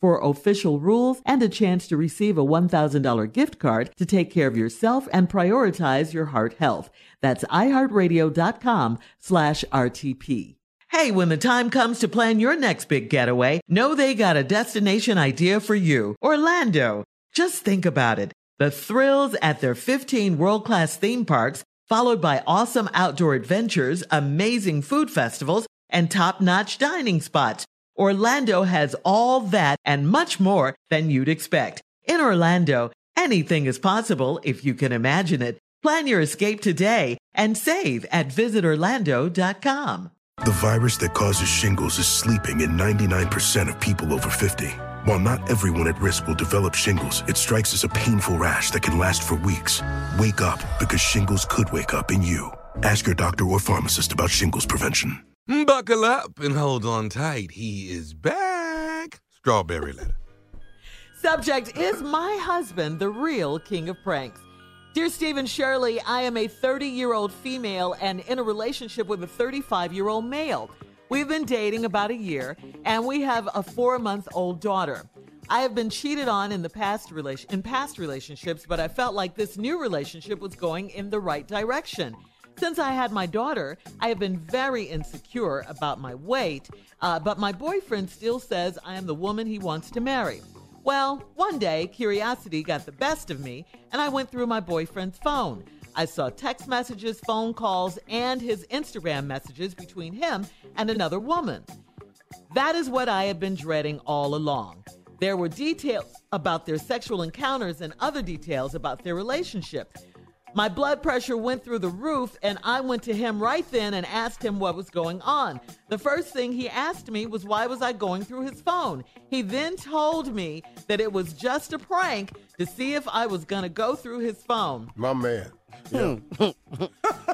for official rules and a chance to receive a $1,000 gift card to take care of yourself and prioritize your heart health. That's iHeartRadio.com/RTP. Hey, when the time comes to plan your next big getaway, know they got a destination idea for you. Orlando. Just think about it. The thrills at their 15 world-class theme parks, followed by awesome outdoor adventures, amazing food festivals, and top-notch dining spots. Orlando has all that and much more than you'd expect. In Orlando, anything is possible if you can imagine it. Plan your escape today and save at visitorlando.com. The virus that causes shingles is sleeping in 99% of people over 50. While not everyone at risk will develop shingles, it strikes as a painful rash that can last for weeks. Wake up, because shingles could wake up in you. Ask your doctor or pharmacist about shingles prevention. Buckle up and hold on tight. He is back. Strawberry Letter. Subject, is my husband the real king of pranks? Dear Steve and Shirley, I am a 30-year-old female and in a relationship with a 35-year-old male. We've been dating about a year, and we have a 4-month-old daughter. I have been cheated on in the past relationships, but I felt like this new relationship was going in the right direction. Since I had my daughter, I have been very insecure about my weight, but my boyfriend still says I am the woman he wants to marry. Well, one day, curiosity got the best of me, and I went through my boyfriend's phone. I saw text messages, phone calls, and his Instagram messages between him and another woman. That is what I had been dreading all along. There were details about their sexual encounters and other details about their relationship. My blood pressure went through the roof, and I went to him right then and asked him what was going on. The first thing he asked me was why was I going through his phone. He then told me that it was just a prank to see if I was going to go through his phone. My man. Yeah.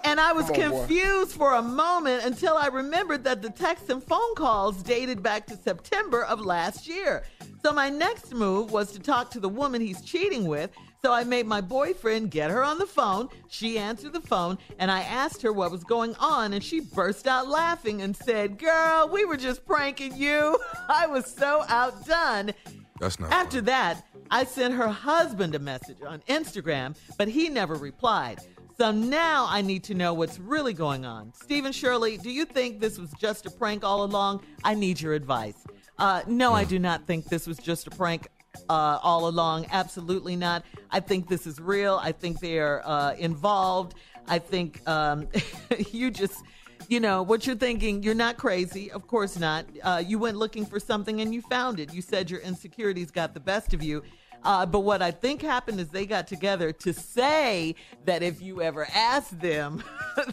And I was confused for a moment until I remembered that the texts and phone calls dated back to September of last year. So my next move was to talk to the woman he's cheating with. So I made my boyfriend get her on the phone. She answered the phone, and I asked her what was going on, and she burst out laughing and said, "Girl, we were just pranking you." I was so outdone. That's not After funny. That, I sent her husband a message on Instagram, but he never replied. So now I need to know what's really going on. Stephen Shirley, do you think this was just a prank all along? I need your advice. No, I do not think this was just a prank all along. Absolutely not. I think this is real. I think they're involved. I think you just, you know, what you're thinking, you're not crazy. Of course not. You went looking for something and you found it. You said your insecurities got the best of you. But what I think happened is they got together to say that if you ever asked them,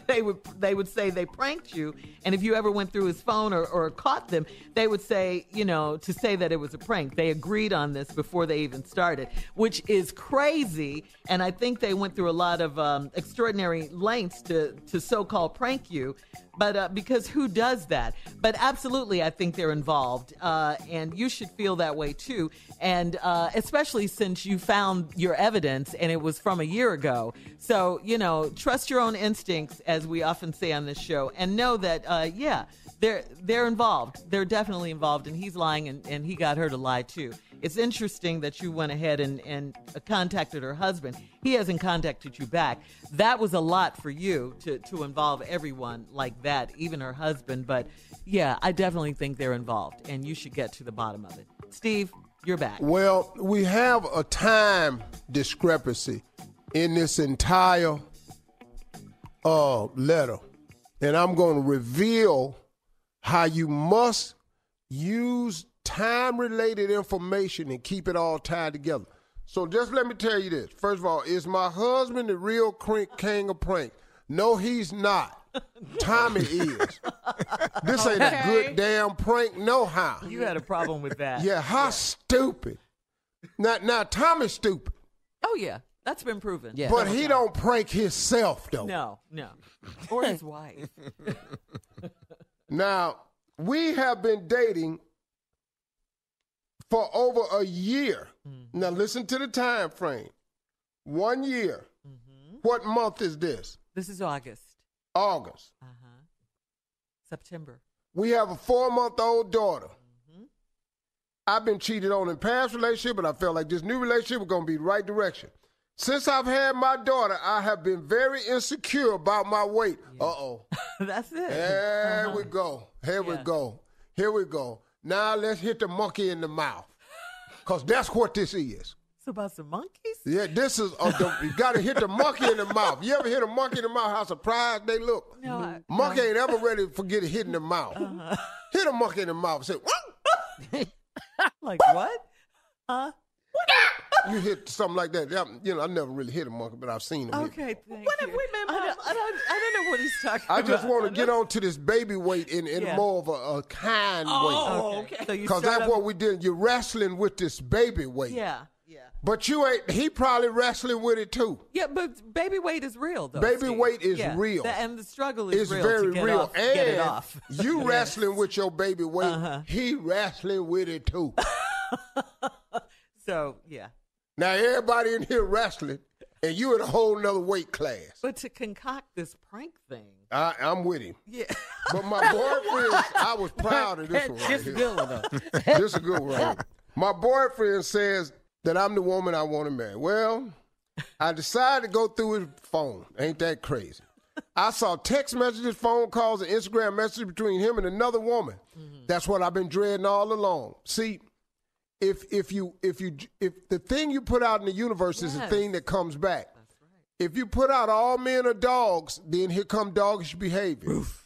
they would say they pranked you. And if you ever went through his phone or caught them, they would say, you know, to say that it was a prank. They agreed on this before they even started, which is crazy. And I think they went through a lot of extraordinary lengths to so-called prank you. But because who does that? But absolutely, I think they're involved. And you should feel that way, too. And especially since you found your evidence and it was from a year ago. So, you know, trust your own instincts, as we often say on this show, and know that, yeah, they're involved. They're definitely involved. And he's lying and he got her to lie, too. It's interesting that you went ahead and contacted her husband. He hasn't contacted you back. That was a lot for you to involve everyone like that, even her husband. But, yeah, I definitely think they're involved, and you should get to the bottom of it. Steve, you're back. Well, we have a time discrepancy in this entire letter, and I'm going to reveal how you must use time-related information and keep it all tied together. So just let me tell you this. First of all, is my husband the real king of prank? No, he's not. Tommy is. This ain't a good damn prank, no how. You had a problem with that. Yeah, how stupid. Now, Tommy's stupid. Oh, yeah. That's been proven. Yeah. But he don't prank himself, though. No. Or his wife. Now, we have been dating for over a year. Mm-hmm. Now, listen to the time frame. 1 year. Mm-hmm. What month is this? This is August. Uh-huh. September. We have a 4-month-old daughter. Mm-hmm. I've been cheated on in past relationship, but I felt like this new relationship was going to be the right direction. Since I've had my daughter, I have been very insecure about my weight. Yeah. Uh-oh. That's it. There we go. Here we go. Now let's hit the monkey in the mouth, because that's what this is. It's about some monkeys? Yeah, this is, you got to hit the monkey in the mouth. You ever hit a monkey in the mouth, how surprised they look? No, monkey ain't ever ready for getting hit in the mouth. Uh-huh. Hit a monkey in the mouth and say, whoop! Like what? Huh? You hit something like that. You know, I never really hit a monkey, but I've seen him. Okay, thank you. I don't know what he's talking about. I just want to get on to this baby weight in more of a kind weight. Oh, okay. Because that's what we did. You're wrestling with this baby weight. Yeah. But you ain't. He probably wrestling with it too. Yeah, but baby weight is real, though. Baby weight is real. And the struggle is real. It's very real. Get it off. You wrestling with your baby weight. Uh-huh. He wrestling with it too. So, yeah. Now, everybody in here wrestling, and you in a whole nother weight class. But to concoct this prank thing. I'm with him. Yeah. But my boyfriend, I was proud of this one right here. This is a good one right here. My boyfriend says that I'm the woman I want to marry. Well, I decided to go through his phone. Ain't that crazy? I saw text messages, phone calls, and Instagram messages between him and another woman. Mm-hmm. That's what I've been dreading all along. See, If the thing you put out in the universe is the thing that comes back. That's right. If you put out all men are dogs, then here come doggish behavior. Oof.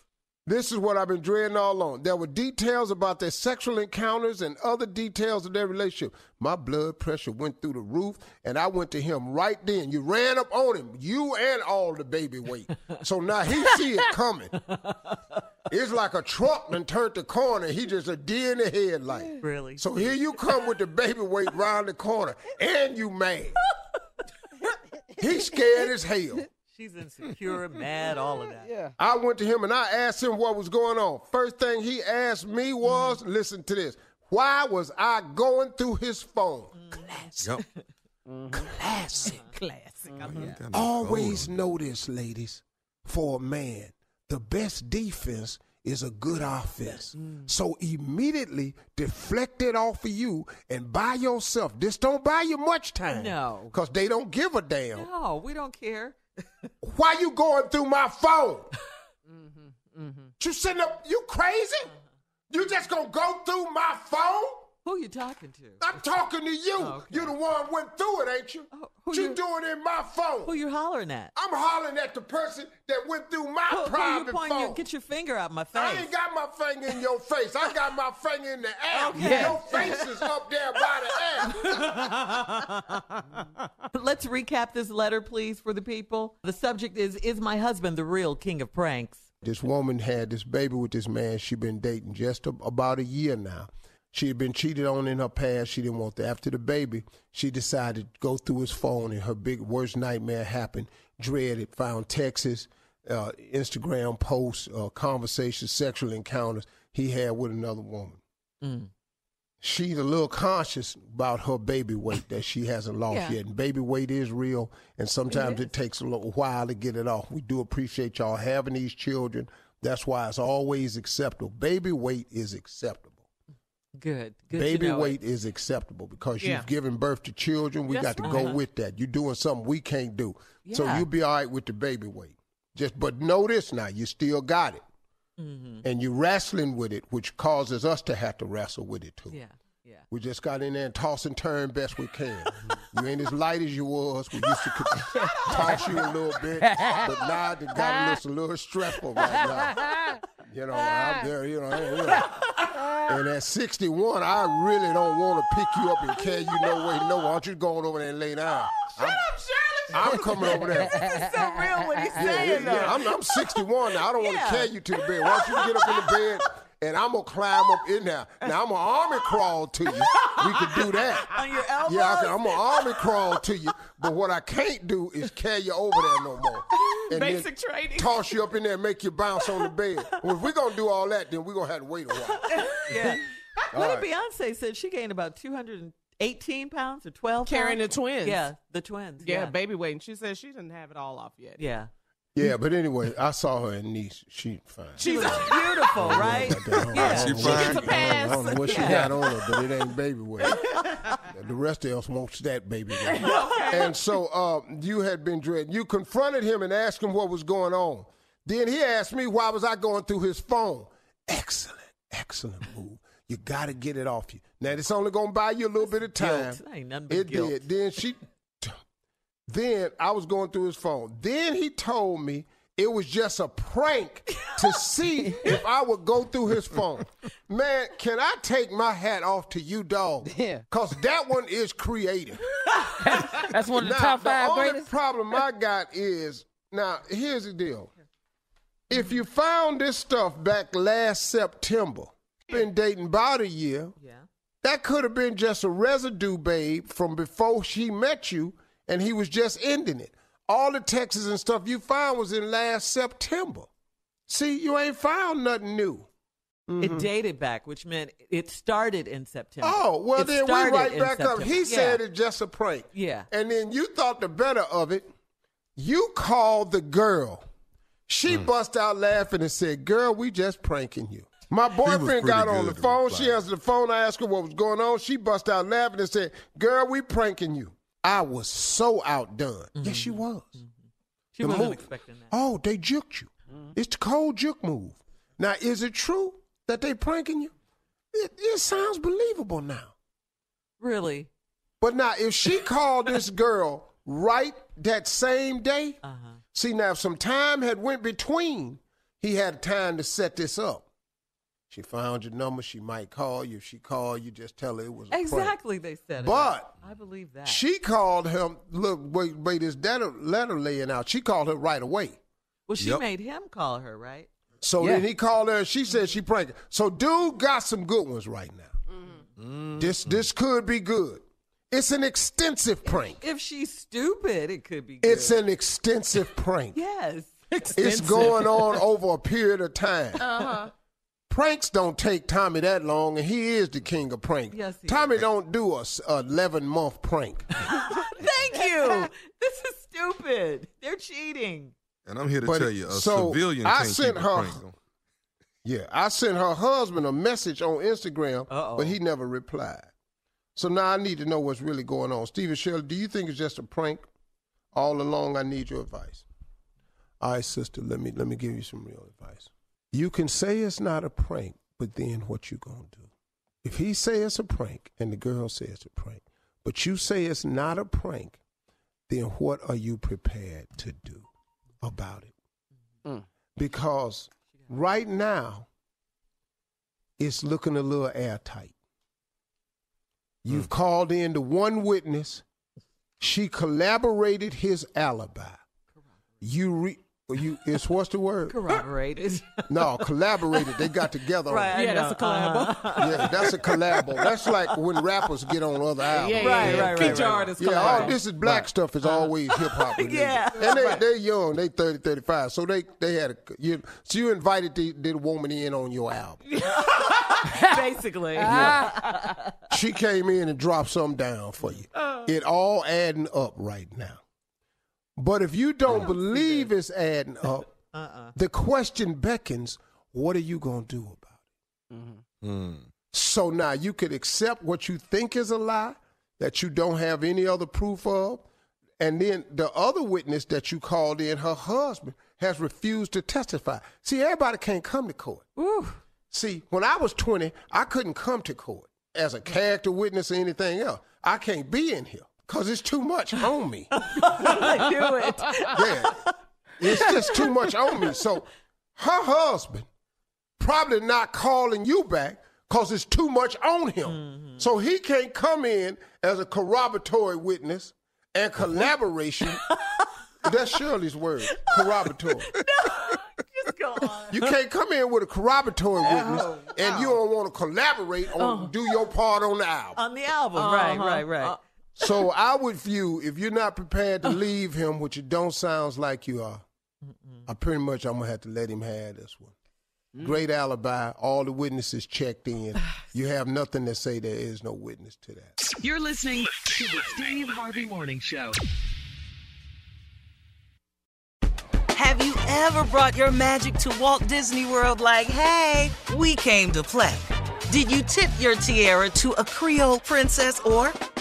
This is what I've been dreading all along. There were details about their sexual encounters and other details of their relationship. My blood pressure went through the roof, and I went to him right then. You ran up on him, you and all the baby weight. So now he see it coming. It's like a truck done turned the corner. He just a deer in the headlight. Really? So here you come with the baby weight round the corner, and you mad. He scared as hell. She's insecure, mad, all of that. Yeah. I went to him, and I asked him what was going on. First thing he asked me was, listen to this, why was I going through his phone? Classic. Yep. Classic. Mm-hmm. Yeah. Always know this, ladies, for a man. The best defense is a good offense. Mm. So immediately deflect it off of you and buy yourself. This don't buy you much time. No. Because they don't give a damn. No, we don't care. Why you going through my phone? Mm-hmm. You sitting up, you crazy? You just going to go through my phone? Who you talking to? I'm talking to you. Oh, okay. You the one went through it, ain't you? Oh, what you doing in my phone? Who you hollering at? I'm hollering at the person that went through my private phone. Get your finger out my face. I ain't got my finger in your face. I got my finger in the ass. Okay. Your face is up there by the ass. Let's recap this letter, please, for the people. The subject is my husband the real king of pranks? This woman had this baby with this man she been dating just about a year now. She had been cheated on in her past. She didn't want that. After the baby, she decided to go through his phone, and her big worst nightmare happened. Dreaded, found Texas, Instagram posts, conversations, sexual encounters he had with another woman. Mm. She's a little conscious about her baby weight that she hasn't lost yet. And baby weight is real, and sometimes it takes a little while to get it off. We do appreciate y'all having these children. That's why it's always acceptable. Baby weight is acceptable. Good baby weight is acceptable because you've given birth to children. We got to go with that. You're doing something we can't do. Yeah. So you'll be all right with the baby weight. But notice now, you still got it. Mm-hmm. And you're wrestling with it, which causes us to have to wrestle with it, too. Yeah. We just got in there and toss and turn best we can. You ain't as light as you was. We used to toss you a little bit, but now it got a little stressful right now. You know, I'm there, And at 61, I really don't want to pick you up and carry you no way. No, why don't you go on over there and lay down? Shut up, Shirley. I'm coming over there. This is so real when he's saying that. Yeah, I'm 61 now. I don't want to carry you to the bed. Why don't you get up in the bed and I'm going to climb up in there. Now, I'm going to army crawl to you. We could do that. On your elbows? Yeah, I'm going to army crawl to you. But what I can't do is carry you over there no more. And basic training. Toss you up in there and make you bounce on the bed. Well, if we're going to do all that, then we're going to have to wait a while. Yeah. What did Beyonce said? She gained about 18 pounds or 12 carrying pounds? Carrying the twins. Yeah, the twins. Yeah, baby weight. And she said she didn't have it all off yet. Yeah. Yeah, but anyway, I saw her in Nice. She's fine. She's beautiful, right? Yeah. She gets a pass. I don't know what she got on her, but it ain't baby weight. The rest of us wants that baby weight. And so you had been dreading. You confronted him and asked him what was going on. Then he asked me why was I going through his phone. Excellent move. You got to get it off you. Now, it's only going to buy you a little bit of time. That ain't nothing but guilt. It did. Then I was going through his phone. Then he told me it was just a prank to see if I would go through his phone. Man, can I take my hat off to you, dog? Yeah. Because that one is creative. That's one of the top five greatest. The only problem I got is, now, here's the deal. If you found this stuff back last September, been dating about a year, that could have been just a residue, babe, from before she met you, and he was just ending it. All the texts and stuff you found was in last September. See, you ain't found nothing new. Mm-hmm. It dated back, which meant it started in September. Oh, well, then we right back September. Up. He said it's just a prank. Yeah. And then you thought the better of it. You called the girl. She bust out laughing and said, girl, we just pranking you. My boyfriend got on the phone. She answered the phone. I asked her what was going on. She bust out laughing and said, girl, we pranking you. I was so outdone. Mm-hmm. Yes, she was. Mm-hmm. She wasn't expecting that. Oh, they juked you. Mm-hmm. It's the cold juke move. Now, is it true that they pranking you? It sounds believable now. Really? But now, if she called this girl right that same day, see, now, if some time had went between, he had time to set this up. She found your number. She might call you. If she called you, just tell her it was a prank. They said it. But I believe that. She called him. Look, wait, is that a letter laying out? She called her right away. Well, she made him call her, right? So then he called her. And she said she pranked. So dude got some good ones right now. Mm-hmm. This could be good. It's an extensive prank. If she's stupid, it could be good. It's an extensive prank. Yes. Extensive. It's going on over a period of time. Uh-huh. Pranks don't take Tommy that long, and he is the king of pranks. Yes, Tommy don't do a 11-month prank. Thank you. This is stupid. They're cheating. And I'm here to tell you, a civilian can't keep a prank. Yeah, I sent her husband a message on Instagram, but he never replied. So now I need to know what's really going on. Steve and Shirley, do you think it's just a prank? All along, I need your advice. All right, sister, let me give you some real advice. You can say it's not a prank, but then what you gonna do? If he say it's a prank and the girl says it's a prank, but you say it's not a prank, then what are you prepared to do about it? Mm. Because right now, it's looking a little airtight. You've called in the one witness. She corroborated his alibi. You What's the word? Corroborated. No, collaborated. They got together. Right. Yeah, that's a collabo. Yeah, that's a collabo. That's like when rappers get on other albums. Yeah, right. All this is black stuff is always hip hop. Yeah. And they're young. They 30, 35. So they had a. So you invited the woman in on your album. Basically. Yeah. She came in and dropped something down for you. It all adding up right now. But if you don't believe it's adding up, the question beckons, what are you going to do about it? Mm-hmm. So now you could accept what you think is a lie, that you don't have any other proof of, and then the other witness that you called in, her husband, has refused to testify. See, everybody can't come to court. Ooh. See, when I was 20, I couldn't come to court as a character witness or anything else. I can't be in here. Because it's too much on me. I knew it. Yeah. It's just too much on me. So her husband probably not calling you back because it's too much on him. Mm-hmm. So he can't come in as a corroboratory witness and collaboration. That's Shirley's word, corroboratory. No, just go on. You can't come in with a corroboratory witness and you don't want to collaborate or do your part on the album. On the album, right. So I would view, if you're not prepared to leave him, which it don't sounds like you are, I'm going to have to let him have this one. Great alibi. All the witnesses checked in. You have nothing to say. There is no witness to that. You're listening to the Steve Harvey Morning Show. Have you ever brought your magic to Walt Disney World like, hey, we came to play? Did you tip your tiara to a Creole princess or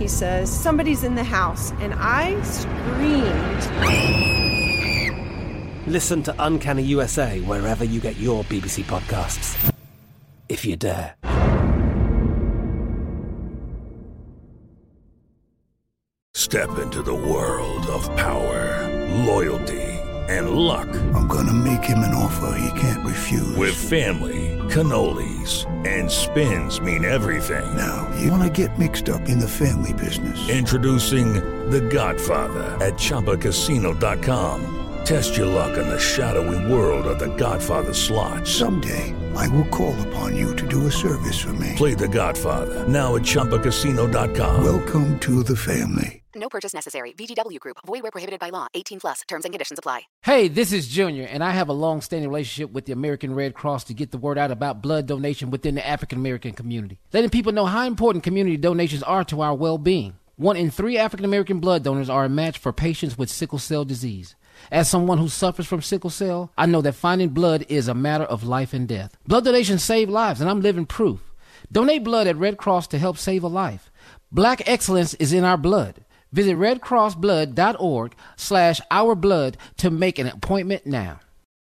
He says, somebody's in the house, and I screamed. Listen to Uncanny USA wherever you get your BBC podcasts, if you dare. Step into the world of power, loyalty, and luck. I'm going to make him an offer he can't refuse. With family, cannolis, and spins mean everything. Now, you want to get mixed up in the family business. Introducing The Godfather at ChompaCasino.com. Test your luck in the shadowy world of The Godfather slot. Someday, I will call upon you to do a service for me. Play The Godfather now at ChompaCasino.com. Welcome to the family. No purchase necessary. VGW Group. Void where prohibited by law. 18 plus. Terms and conditions apply. Hey, this is Junior, and I have a long-standing relationship with the American Red Cross to get the word out about blood donation within the African-American community, letting people know how important community donations are to our well-being. 1 in 3 African-American blood donors are a match for patients with sickle cell disease. As someone who suffers from sickle cell, I know that finding blood is a matter of life and death. Blood donations save lives, and I'm living proof. Donate blood at Red Cross to help save a life. Black excellence is in our blood. Visit redcrossblood.org/ourblood to make an appointment now.